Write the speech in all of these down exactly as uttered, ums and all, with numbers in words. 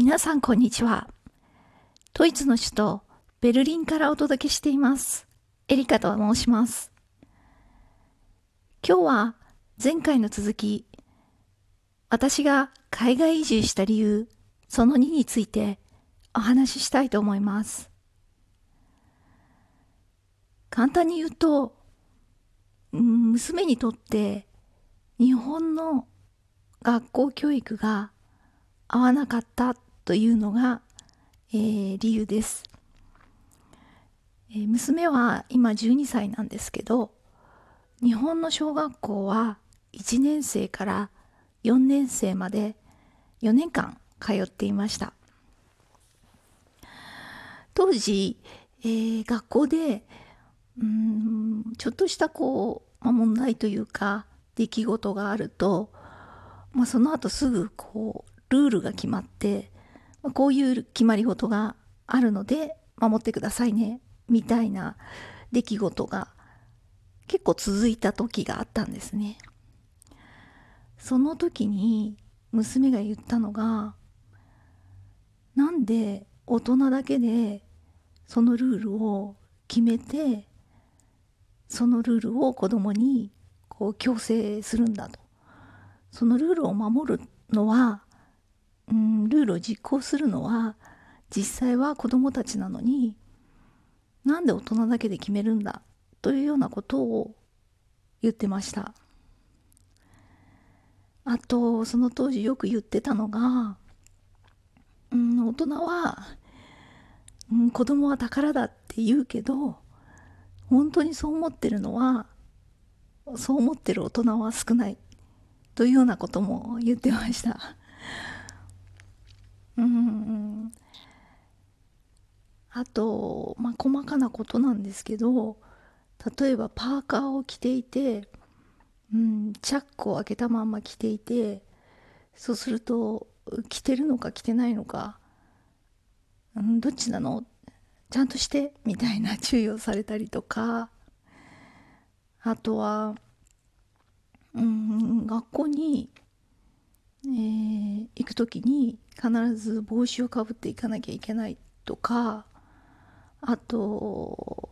皆さんこんにちは。ドイツの首都ベルリンからお届けしています。エリカと申します。今日は前回の続き、私が海外移住した理由、そのにについてお話ししたいと思います。簡単に言うと、うん、娘にとって日本の学校教育が合わなかったというのが、えー、理由です、えー、娘は今じゅうにさいなんですけど、日本の小学校はいちねんせいからよねんせいまでよねんかん通っていました。当時、えー、学校でうーんちょっとしたこう、まあ、問題というか出来事があると、まあ、その後すぐこうルールが決まって、こういう決まり事があるので守ってくださいねみたいな出来事が結構続いた時があったんですね。その時に娘が言ったのが、なんで大人だけでそのルールを決めて、そのルールを子供にこう強制するんだと。そのルールを守るのはうん、ルールを実行するのは実際は子どもたちなのに、なんで大人だけで決めるんだというようなことを言ってました。あとその当時よく言ってたのが、うん、大人は、うん、子どもは宝だって言うけど、本当にそう思ってるのはそう思ってる大人は少ないというようなことも言ってました。うんうん、あと、まあ、細かなことなんですけど、例えばパーカーを着ていて、うん、チャックを開けたまんま着ていて、そうすると着てるのか着てないのか、うん、どっちなの？ちゃんとしてみたいな注意をされたりとか、あとは、うん、学校に、えー、行くときに必ず帽子をかぶっていかなきゃいけないとか、あと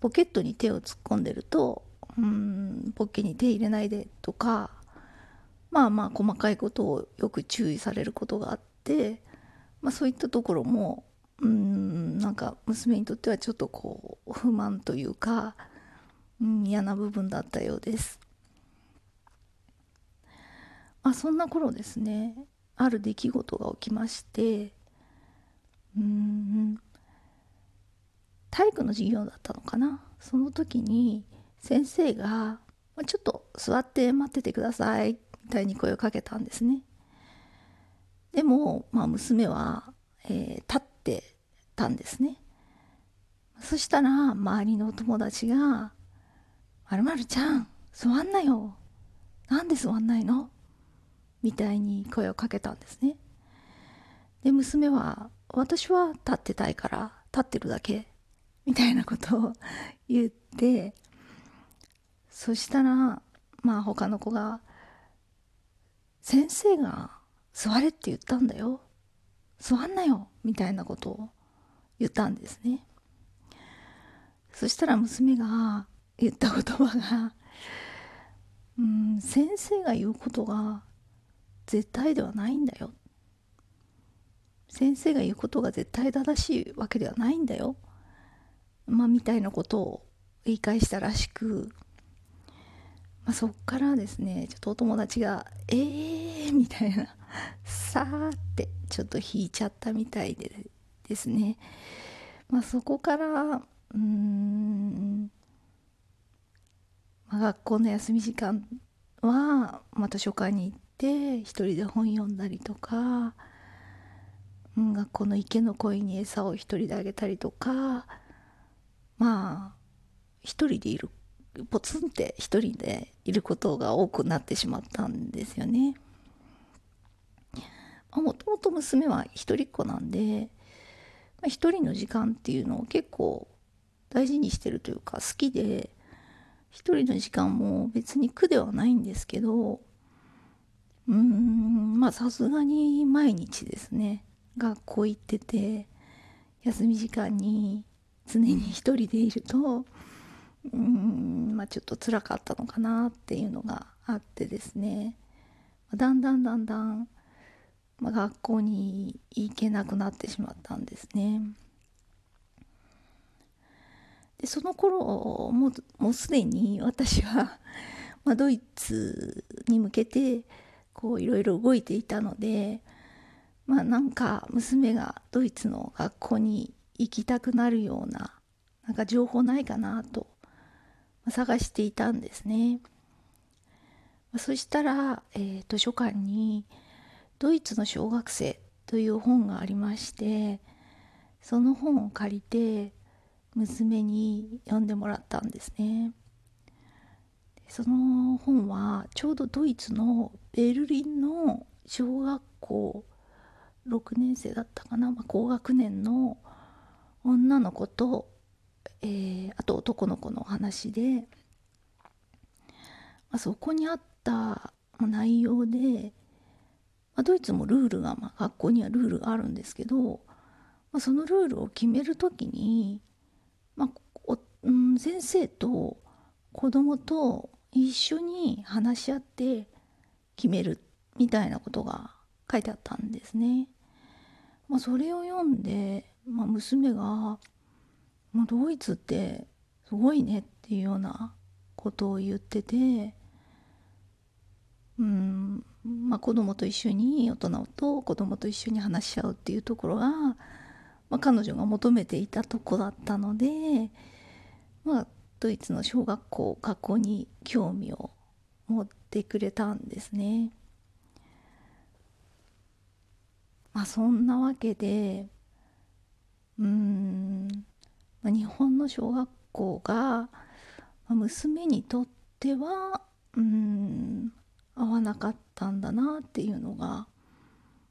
ポケットに手を突っ込んでると、うーんポッケに手入れないでとか、まあまあ細かいことをよく注意されることがあって、まあ、そういったところもうーんなんか娘にとってはちょっとこう不満というか、うん、嫌な部分だったようです。まあ、そんな頃ですね、ある出来事が起きまして、うーん体育の授業だったのかな。その時に先生がちょっと座って待っててくださいみたいに声をかけたんですね。でも、まあ、娘は、えー、立ってたんですね。そしたら周りのお友達が「まるまるちゃん座んなよ、なんで座んないの？」みたいに声をかけたんですね。で娘は「私は立ってたいから立ってるだけ」みたいなことを言って、そしたらまあ他の子が「先生が座れって言ったんだよ、座んなよ」みたいなことを言ったんですね。そしたら娘が言った言葉が「うん先生が言うことが絶対ではないんだよ。先生が言うことが絶対正しいわけではないんだよ。まあみたいなことを言い返したらしく、まあ、そっからですね、ちょっとお友達がえーみたいなさーってちょっと引いちゃったみたいでですね。まあそこからうーん、まあ、学校の休み時間はまた図書館に行って。で一人で本読んだりとか、うん、学校の池の鯉に餌を一人であげたりとか、まあ一人でいる、ポツンって一人でいることが多くなってしまったんですよね。もともと娘は一人っ子なんで、まあ、一人の時間っていうのを結構大事にしてるというか好きで、一人の時間も別に苦ではないんですけど、うーんまあさすがに毎日ですね、がこいてて、休み時間に常に一人でいると、うーん、まあ、ちょっと辛かったのかなっていうのがあってですね、だんだんだんだん、まあ、学校に行けなくなってしまったんですね。でその頃もう、もうすでに私はまあドイツに向けてこういろいろ動いていたので、まあなんか娘がドイツの学校に行きたくなるようななんか情報ないかなと探していたんですね。そしたら、えー、図書館にドイツの小学生という本がありまして、その本を借りて娘に読んでもらったんですね。その本はちょうどドイツのベルリンの小学校ろくねん生だったかな、まあ、高学年の女の子と、えー、あと男の子の話で、まあ、そこにあった内容で、まあ、ドイツもルールが、まあ、学校にはルールがあるんですけど、まあ、そのルールを決めるときに、まあおうん、先生と子供と一緒に話し合って決めるみたいなことが書いてあったんですね。まあ、それを読んで、まあ、娘が「ドイツってすごいね」っていうようなことを言ってて、うん、まあ、子供と一緒に大人と子供と一緒に話し合うっていうところが、まあ、彼女が求めていたとこだったので、まあドイツの小学校学校に興味を持ってくれたんですね。まあそんなわけで、うーん、まあ、日本の小学校が娘にとってはうーん合わなかったんだなっていうのが、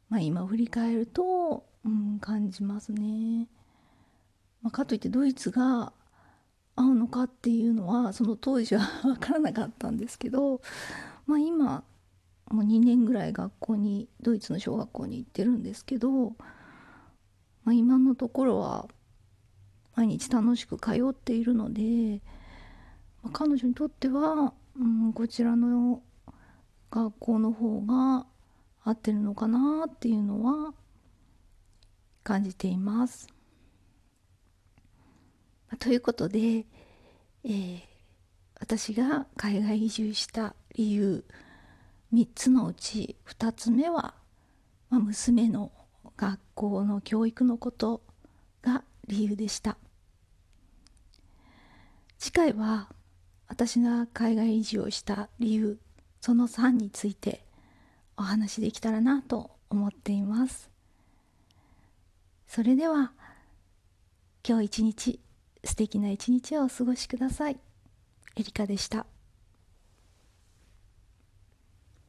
まあ、今振り返ると、うん、感じますね。まあ、かといってドイツが合うのかっていうのはその当時は分からなかったんですけど、まあ、今もうにねんぐらい学校にドイツの小学校に行ってるんですけど、まあ、今のところは毎日楽しく通っているので、まあ、彼女にとっては、うん、こちらの学校の方が合ってるのかなっていうのは感じています。ということで、えー、私が海外移住した理由みっつのうちふたつめは、まあ、娘の学校の教育のことが理由でした。次回は私が海外移住をした理由そのさんについてお話できたらなと思っています。それでは今日一日素敵な一日をお過ごしください。エリカでした。